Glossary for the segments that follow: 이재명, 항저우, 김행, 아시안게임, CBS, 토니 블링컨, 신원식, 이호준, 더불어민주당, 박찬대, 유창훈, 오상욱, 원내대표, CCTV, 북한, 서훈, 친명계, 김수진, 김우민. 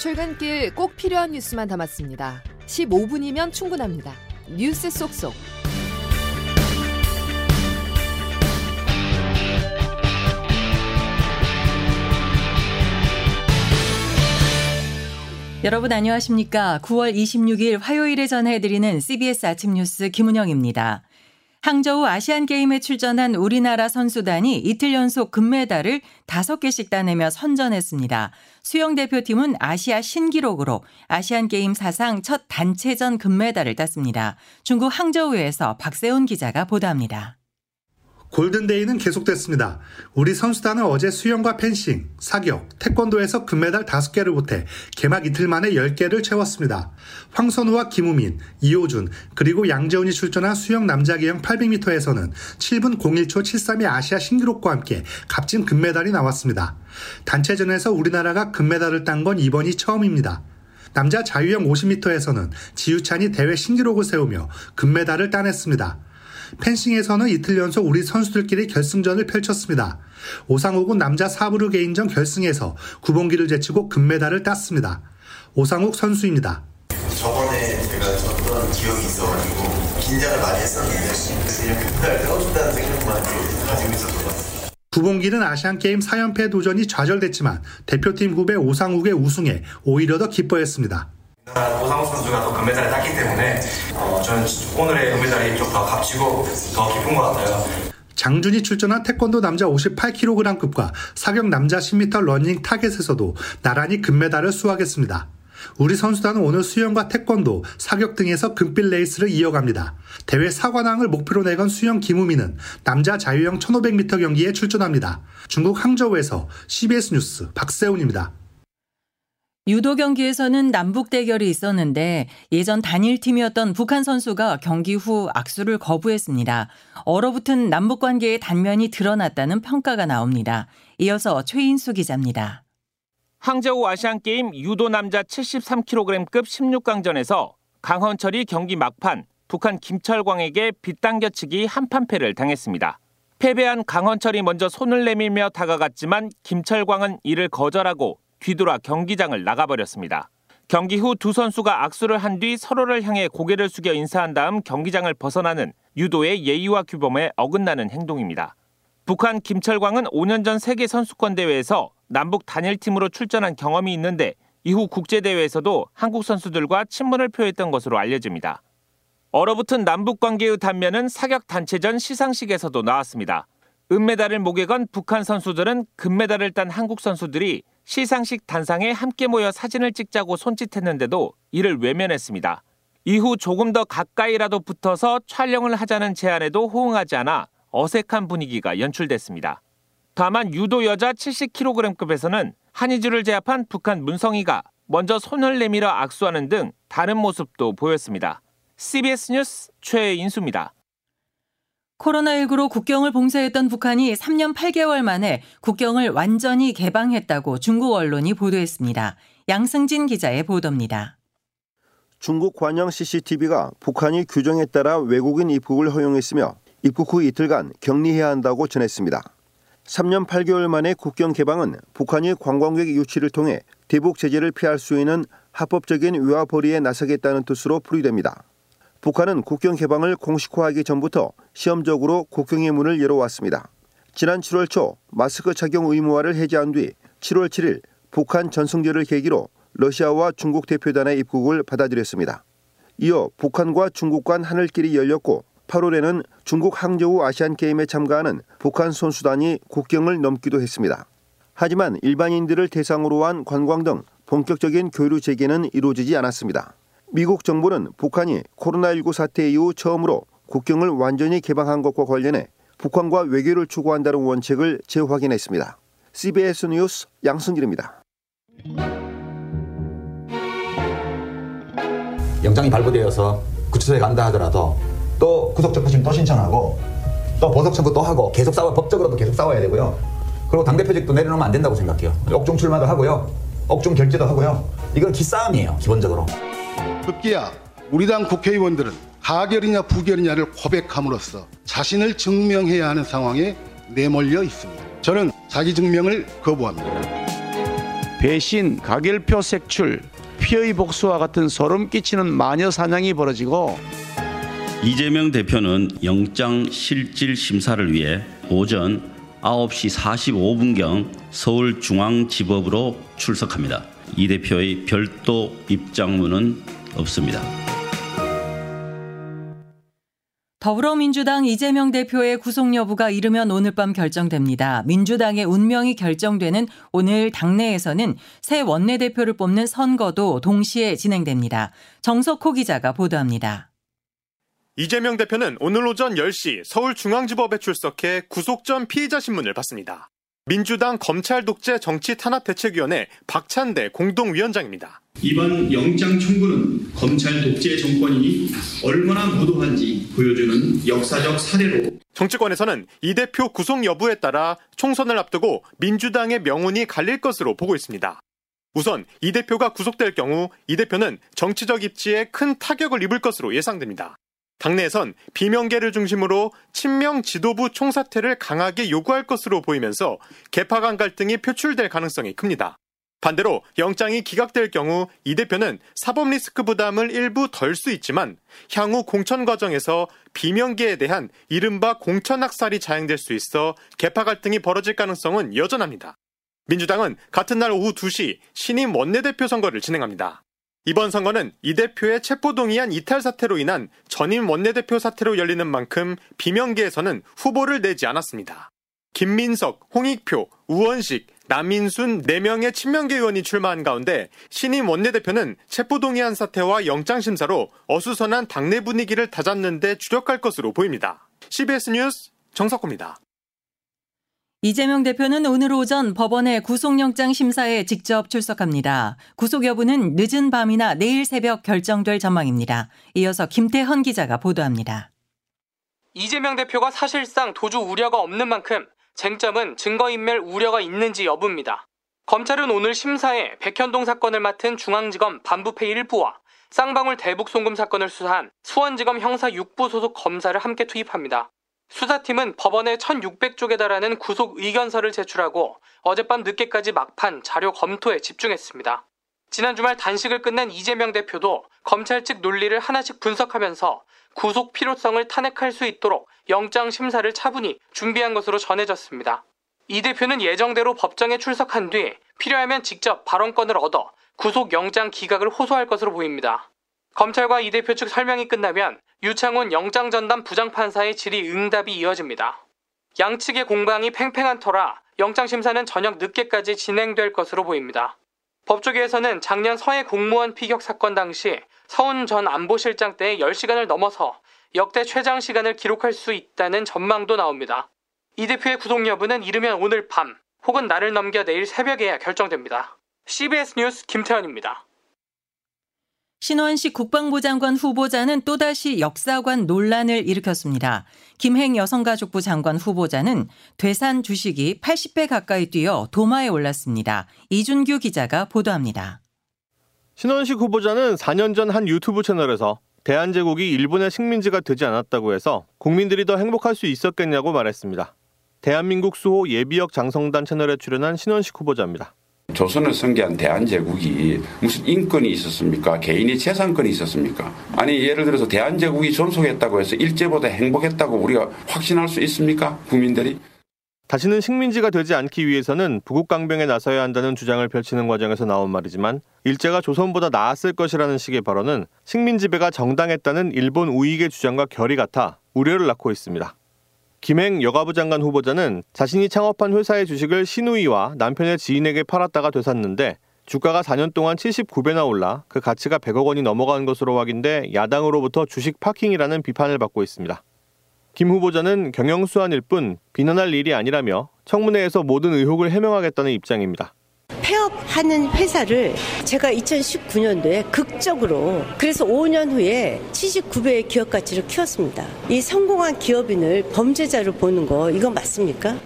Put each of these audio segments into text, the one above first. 출근길 꼭 필요한 뉴스만 담았습니다. 15분이면 충분합니다. 뉴스 속속. 여러분 안녕하십니까? 9월 26일 화요일에 전해드리는 CBS 아침 뉴스 김은영입니다. 항저우 아시안게임에 출전한 우리나라 선수단이 이틀 연속 금메달을 5개씩 따내며 선전했습니다. 수영 대표팀은 아시아 신기록으로 아시안게임 사상 첫 단체전 금메달을 땄습니다. 중국 항저우에서 박세훈 기자가 보도합니다. 골든데이는 계속됐습니다. 우리 선수단은 어제 수영과 펜싱, 사격, 태권도에서 금메달 5개를 보태 개막 이틀 만에 10개를 채웠습니다. 황선우와 김우민, 이호준, 그리고 양재훈이 출전한 수영 남자계형 800m에서는 7분 01초 73의 아시아 신기록과 함께 값진 금메달이 나왔습니다. 단체전에서 우리나라가 금메달을 딴 건 이번이 처음입니다. 남자 자유형 50m에서는 지유찬이 대회 신기록을 세우며 금메달을 따냈습니다. 펜싱에서는 이틀 연속 우리 선수들끼리 결승전을 펼쳤습니다. 오상욱은 남자 사브르 개인전 결승에서 구본기를 제치고 금메달을 땄습니다. 오상욱 선수입니다. 저번에 제가 졌던 기억이 있어가지고 긴장을 많이 했었는데 그냥 금메달 따준다는 생각만 가지고 있었던 것 같습니다. 구본기는 아시안게임 4연패 도전이 좌절됐지만 대표팀 후배 오상욱의 우승에 오히려 더 기뻐했습니다. 오상욱 선수가 더 금메달을 땄기 때문에 저는 오늘의 금메달이 좀 더 값지고 더 기쁜 것 같아요. 장준이 출전한 태권도 남자 58kg급과 사격 남자 10m 러닝 타겟에서도 나란히 금메달을 수확했습니다. 우리 선수단은 오늘 수영과 태권도, 사격 등에서 금빛 레이스를 이어갑니다. 대회 4관왕을 목표로 내건 수영 김우민은 남자 자유형 1500m 경기에 출전합니다. 중국 항저우에서 CBS 뉴스 박세훈입니다. 유도 경기에서는 남북 대결이 있었는데 예전 단일팀이었던 북한 선수가 경기 후 악수를 거부했습니다. 얼어붙은 남북 관계의 단면이 드러났다는 평가가 나옵니다. 이어서 최인수 기자입니다. 항저우 아시안게임 유도 남자 73kg급 16강전에서 강헌철이 경기 막판 북한 김철광에게 빗당겨치기 한판패를 당했습니다. 패배한 강헌철이 먼저 손을 내밀며 다가갔지만 김철광은 이를 거절하고 뒤돌아 경기장을 나가버렸습니다. 경기 후 두 선수가 악수를 한 뒤 서로를 향해 고개를 숙여 인사한 다음 경기장을 벗어나는 유도의 예의와 규범에 어긋나는 행동입니다. 북한 김철광은 5년 전 세계선수권대회에서 남북 단일팀으로 출전한 경험이 있는데 이후 국제대회에서도 한국 선수들과 친분을 표했던 것으로 알려집니다. 얼어붙은 남북 관계의 단면은 사격 단체전 시상식에서도 나왔습니다. 은메달을 목에 건 북한 선수들은 금메달을 딴 한국 선수들이 시상식 단상에 함께 모여 사진을 찍자고 손짓했는데도 이를 외면했습니다. 이후 조금 더 가까이라도 붙어서 촬영을 하자는 제안에도 호응하지 않아 어색한 분위기가 연출됐습니다. 다만 유도 여자 70kg급에서는 한희주를 제압한 북한 문성희가 먼저 손을 내밀어 악수하는 등 다른 모습도 보였습니다. CBS 뉴스 최인수입니다. 코로나19로 국경을 봉쇄했던 북한이 3년 8개월 만에 국경을 완전히 개방했다고 중국 언론이 보도했습니다. 양승진 기자의 보도입니다. 중국 관영 CCTV가 북한이 규정에 따라 외국인 입국을 허용했으며 입국 후 이틀간 격리해야 한다고 전했습니다. 3년 8개월 만의 국경 개방은 북한이 관광객 유치를 통해 대북 제재를 피할 수 있는 합법적인 외화벌이에 나서겠다는 뜻으로 풀이됩니다. 북한은 국경 개방을 공식화하기 전부터 시험적으로 국경의 문을 열어왔습니다. 지난 7월 초 마스크 착용 의무화를 해제한 뒤 7월 7일 북한 전승절을 계기로 러시아와 중국 대표단의 입국을 받아들였습니다. 이어 북한과 중국 간 하늘길이 열렸고 8월에는 중국 항저우 아시안게임에 참가하는 북한 선수단이 국경을 넘기도 했습니다. 하지만 일반인들을 대상으로 한 관광 등 본격적인 교류 재개는 이루어지지 않았습니다. 미국 정부는 북한이 코로나19 사태 이후 처음으로 국경을 완전히 개방한 것과 관련해 북한과 외교를 추구한다는 원칙을 재확인했습니다. CBS 뉴스 양승길입니다. 영장이 발부되어서 구치소에 간다 하더라도 또 구속적부심 또 신청하고 또 보석청구 또 하고 계속 싸워 법적으로도 계속 싸워야 되고요. 그리고 당대표직도 내려놓으면 안 된다고 생각해요. 옥중 출마도 하고요. 옥중 결제도 하고요. 이건 기싸움이에요. 기본적으로. 급기야 우리 당 국회의원들은 가결이냐 부결이냐를 고백함으로써 자신을 증명해야 하는 상황에 내몰려 있습니다. 저는 자기 증명을 거부합니다. 배신, 가결표 색출, 피의 복수와 같은 소름 끼치는 마녀 사냥이 벌어지고 이재명 대표는 영장 실질 심사를 위해 오전 9시 45분경 서울중앙지법으로 출석합니다. 이 대표의 별도 입장문은 없습니다. 더불어민주당 이재명 대표의 구속 여부가 이르면 오늘 밤 결정됩니다. 민주당의 운명이 결정되는 오늘 당내에서는 새 원내대표를 뽑는 선거도 동시에 진행됩니다. 정석호 기자가 보도합니다. 이재명 대표는 오늘 오전 10시 서울중앙지법에 출석해 구속 전 피의자 신문을 받습니다. 민주당 검찰 독재 정치 탄압 대책위원회 박찬대 공동위원장입니다. 이번 영장 청구는 검찰 독재 정권이 얼마나 무도한지 보여주는 역사적 사례로. 정치권에서는 이 대표 구속 여부에 따라 총선을 앞두고 민주당의 명운이 갈릴 것으로 보고 있습니다. 우선 이 대표가 구속될 경우 이 대표는 정치적 입지에 큰 타격을 입을 것으로 예상됩니다. 당내에선 비명계를 중심으로 친명 지도부 총사퇴를 강하게 요구할 것으로 보이면서 계파 간 갈등이 표출될 가능성이 큽니다. 반대로 영장이 기각될 경우 이 대표는 사법 리스크 부담을 일부 덜 수 있지만 향후 공천 과정에서 비명계에 대한 이른바 공천 학살이 자행될 수 있어 계파 갈등이 벌어질 가능성은 여전합니다. 민주당은 같은 날 오후 2시 신임 원내대표 선거를 진행합니다. 이번 선거는 이 대표의 체포동의안 이탈 사태로 인한 전임 원내대표 사태로 열리는 만큼 비명계에서는 후보를 내지 않았습니다. 김민석, 홍익표, 우원식, 남인순 4명의 친명계 의원이 출마한 가운데 신임 원내대표는 체포동의안 사태와 영장심사로 어수선한 당내 분위기를 다잡는 데 주력할 것으로 보입니다. CBS 뉴스 정석호입니다. 이재명 대표는 오늘 오전 법원의 구속영장 심사에 직접 출석합니다. 구속 여부는 늦은 밤이나 내일 새벽 결정될 전망입니다. 이어서 김태헌 기자가 보도합니다. 이재명 대표가 사실상 도주 우려가 없는 만큼 쟁점은 증거인멸 우려가 있는지 여부입니다. 검찰은 오늘 심사에 백현동 사건을 맡은 중앙지검 반부패 1부와 쌍방울 대북송금 사건을 수사한 수원지검 형사 6부 소속 검사를 함께 투입합니다. 수사팀은 법원에 1,600쪽에 달하는 구속 의견서를 제출하고 어젯밤 늦게까지 막판 자료 검토에 집중했습니다. 지난 주말 단식을 끝낸 이재명 대표도 검찰 측 논리를 하나씩 분석하면서 구속 필요성을 탄핵할 수 있도록 영장 심사를 차분히 준비한 것으로 전해졌습니다. 이 대표는 예정대로 법정에 출석한 뒤 필요하면 직접 발언권을 얻어 구속 영장 기각을 호소할 것으로 보입니다. 검찰과 이 대표 측 설명이 끝나면 유창훈 영장전담 부장판사의 질의응답이 이어집니다. 양측의 공방이 팽팽한 터라 영장심사는 저녁 늦게까지 진행될 것으로 보입니다. 법조계에서는 작년 서해 공무원 피격 사건 당시 서훈 전 안보실장 때의 10시간을 넘어서 역대 최장 시간을 기록할 수 있다는 전망도 나옵니다. 이 대표의 구속 여부는 이르면 오늘 밤 혹은 날을 넘겨 내일 새벽에야 결정됩니다. CBS 뉴스 김태현입니다. 신원식 국방부 장관 후보자는 또다시 역사관 논란을 일으켰습니다. 김행 여성가족부 장관 후보자는 되산 주식이 80배 가까이 뛰어 도마에 올랐습니다. 이준규 기자가 보도합니다. 신원식 후보자는 4년 전 한 유튜브 채널에서 대한제국이 일본의 식민지가 되지 않았다고 해서 국민들이 더 행복할 수 있었겠냐고 말했습니다. 대한민국 수호 예비역 장성단 채널에 출연한 신원식 후보자입니다. 조선을 선개한 대한제국이 무슨 인권이 있었습니까? 개인이 재산권이 있었습니까? 아니 예를 들어서 대한제국이 존속했다고 해서 일제보다 행복했다고 우리가 확신할 수 있습니까? 국민들이. 다시는 식민지가 되지 않기 위해서는 부국강병에 나서야 한다는 주장을 펼치는 과정에서 나온 말이지만 일제가 조선보다 나았을 것이라는 식의 발언은 식민지배가 정당했다는 일본 우익의 주장과 결이 같아 우려를 낳고 있습니다. 김행 여가부 장관 후보자는 자신이 창업한 회사의 주식을 시누이와 남편의 지인에게 팔았다가 되샀는데 주가가 4년 동안 79배나 올라 그 가치가 100억 원이 넘어간 것으로 확인돼 야당으로부터 주식 파킹이라는 비판을 받고 있습니다. 김 후보자는 경영수완일 뿐 비난할 일이 아니라며 청문회에서 모든 의혹을 해명하겠다는 입장입니다. 폐업하는 회사를 제가 2019년도에 극적으로 그래서 5년 후에 79배의 기업가치를 키웠습니다. 이 성공한 기업인을 범죄자로 보는 거 이건 맞습니까?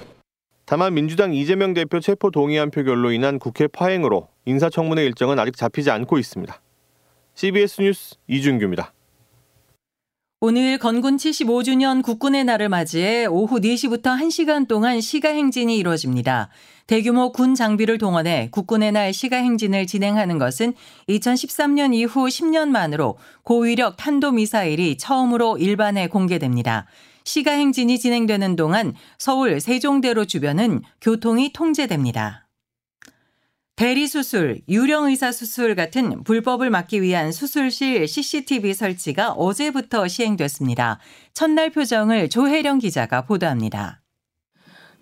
다만 민주당 이재명 대표 체포동의안 표결로 인한 국회 파행으로 인사청문회 일정은 아직 잡히지 않고 있습니다. CBS 뉴스 이준규입니다. 오늘 건군 75주년 국군의 날을 맞이해 오후 4시부터 1시간 동안 시가행진이 이루어집니다. 대규모 군 장비를 동원해 국군의 날 시가행진을 진행하는 것은 2013년 이후 10년 만으로 고위력 탄도미사일이 처음으로 일반에 공개됩니다. 시가행진이 진행되는 동안 서울 세종대로 주변은 교통이 통제됩니다. 대리수술, 유령의사수술 같은 불법을 막기 위한 수술실 CCTV 설치가 어제부터 시행됐습니다. 첫날 표정을 조혜령 기자가 보도합니다.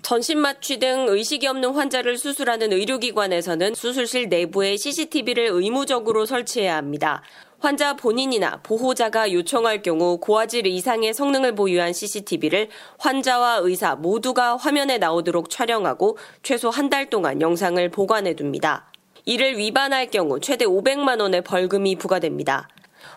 전신마취 등 의식이 없는 환자를 수술하는 의료기관에서는 수술실 내부에 CCTV를 의무적으로 설치해야 합니다. 환자 본인이나 보호자가 요청할 경우 고화질 이상의 성능을 보유한 CCTV를 환자와 의사 모두가 화면에 나오도록 촬영하고 최소 한 달 동안 영상을 보관해둡니다. 이를 위반할 경우 최대 500만 원의 벌금이 부과됩니다.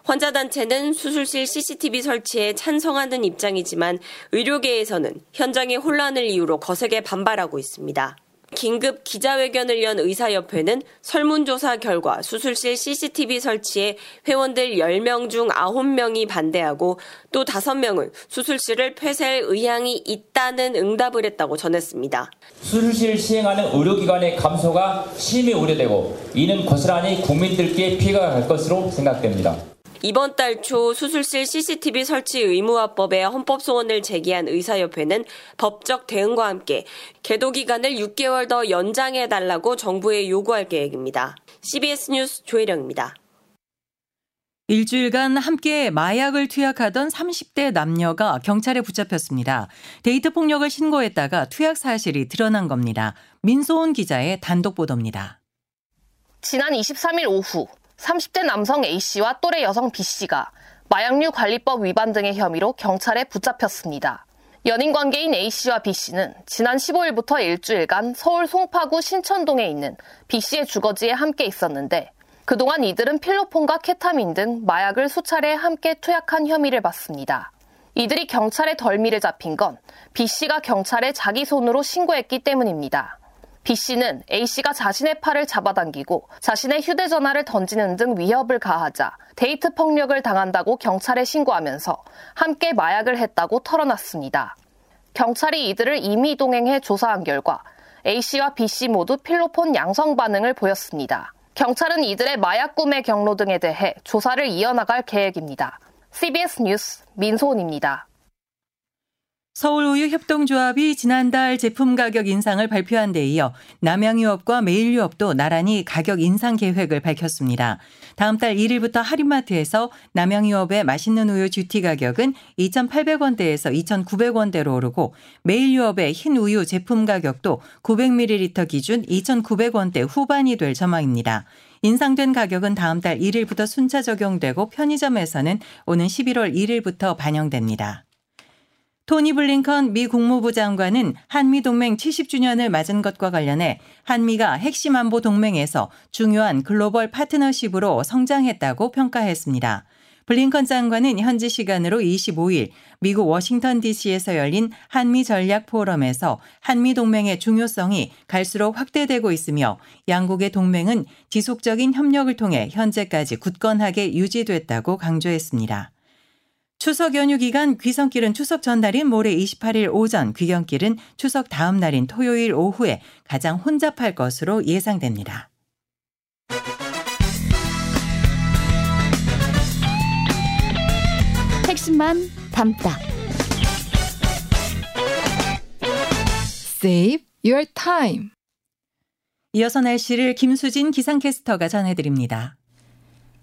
환자단체는 수술실 CCTV 설치에 찬성하는 입장이지만 의료계에서는 현장의 혼란을 이유로 거세게 반발하고 있습니다. 긴급 기자회견을 연 의사협회는 설문조사 결과 수술실 CCTV 설치에 회원들 10명 중 9명이 반대하고 또 5명은 수술실을 폐쇄할 의향이 있다는 응답을 했다고 전했습니다. 수술실 시행하는 의료기관의 감소가 심히 우려되고 이는 고스란히 국민들께 피해가 갈 것으로 생각됩니다. 이번 달 초 수술실 CCTV 설치 의무화법에 헌법소원을 제기한 의사협회는 법적 대응과 함께 계도 기간을 6개월 더 연장해달라고 정부에 요구할 계획입니다. CBS 뉴스 조혜령입니다. 일주일간 함께 마약을 투약하던 30대 남녀가 경찰에 붙잡혔습니다. 데이트 폭력을 신고했다가 투약 사실이 드러난 겁니다. 민소은 기자의 단독 보도입니다. 지난 23일 오후 30대 남성 A씨와 또래 여성 B씨가 마약류 관리법 위반 등의 혐의로 경찰에 붙잡혔습니다. 연인관계인 A씨와 B씨는 지난 15일부터 일주일간 서울 송파구 신천동에 있는 B씨의 주거지에 함께 있었는데 그동안 이들은 필로폰과 케타민 등 마약을 수차례 함께 투약한 혐의를 받습니다. 이들이 경찰에 덜미를 잡힌 건 B씨가 경찰에 자기 손으로 신고했기 때문입니다. B씨는 A씨가 자신의 팔을 잡아당기고 자신의 휴대전화를 던지는 등 위협을 가하자 데이트 폭력을 당한다고 경찰에 신고하면서 함께 마약을 했다고 털어놨습니다. 경찰이 이들을 임의 동행해 조사한 결과 A씨와 B씨 모두 필로폰 양성 반응을 보였습니다. 경찰은 이들의 마약 구매 경로 등에 대해 조사를 이어나갈 계획입니다. CBS 뉴스 민소은입니다. 서울우유협동조합이 지난달 제품 가격 인상을 발표한 데 이어 남양유업과 매일유업도 나란히 가격 인상 계획을 밝혔습니다. 다음 달 1일부터 할인마트에서 남양유업의 맛있는 우유 GT 가격은 2,800원대에서 2,900원대로 오르고 매일유업의 흰 우유 제품 가격도 900ml 기준 2,900원대 후반이 될 전망입니다. 인상된 가격은 다음 달 1일부터 순차 적용되고 편의점에서는 오는 11월 1일부터 반영됩니다. 토니 블링컨 미 국무부 장관은 한미동맹 70주년을 맞은 것과 관련해 한미가 핵심 안보 동맹에서 중요한 글로벌 파트너십으로 성장했다고 평가했습니다. 블링컨 장관은 현지 시간으로 25일 미국 워싱턴 DC에서 열린 한미 전략 포럼에서 한미 동맹의 중요성이 갈수록 확대되고 있으며 양국의 동맹은 지속적인 협력을 통해 현재까지 굳건하게 유지됐다고 강조했습니다. 추석 연휴 기간 귀성길은 추석 전날인 모레 28일 오전, 귀경길은 추석 다음 날인 토요일 오후에 가장 혼잡할 것으로 예상됩니다. 택시만 담다. Save your time. 이어서 날씨를 김수진 기상캐스터가 전해드립니다.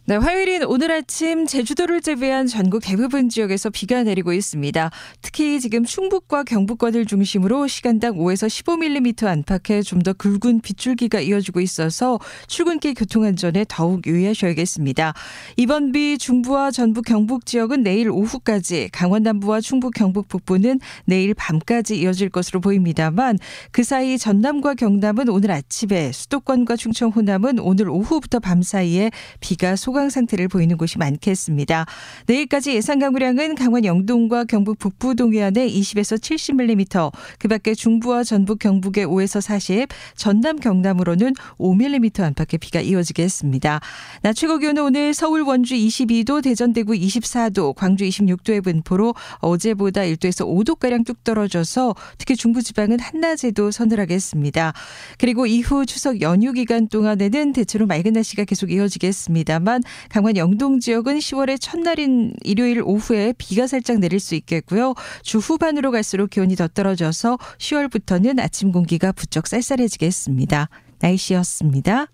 네, 화요일인 오늘 아침 제주도를 제외한 전국 대부분 지역에서 비가 내리고 있습니다. 특히 지금 충북과 경북권을 중심으로 시간당 5에서 15mm 안팎의 좀 더 굵은 빗줄기가 이어지고 있어서 출근길 교통안전에 더욱 유의하셔야겠습니다. 이번 비 중부와 전북 경북 지역은 내일 오후까지, 강원 남부와 충북 경북 북부는 내일 밤까지 이어질 것으로 보입니다만 그 사이 전남과 경남은 오늘 아침에, 수도권과 충청 호남은 오늘 오후부터 밤 사이에 비가 쏟아집니다. 소강 상태를 보이는 곳이 많겠습니다. 내일까지 예상 강우량은 강원 영동과 경북 북부 동해안에 20에서 70mm, 그 밖에 중부와 전북 경북에 5에서 40, 전남 경남으로는 5mm 안팎의 비가 이어지겠습니다. 낮 최고 기온은 오늘 서울 원주 22도, 대전 대구 24도, 광주 26도의 분포로 어제보다 1도에서 5도가량 뚝 떨어져서 특히 중부지방은 한낮에도 서늘하겠습니다. 그리고 이후 추석 연휴 기간 동안에는 대체로 맑은 날씨가 계속 이어지겠습니다만 강원 영동 지역은 10월의 첫날인 일요일 오후에 비가 살짝 내릴 수 있겠고요. 주 후반으로 갈수록 기온이 더 떨어져서 10월부터는 아침 공기가 부쩍 쌀쌀해지겠습니다. 날씨였습니다.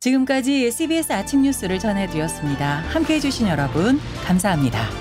지금까지 CBS 아침 뉴스를 전해드렸습니다. 함께해 주신 여러분 감사합니다.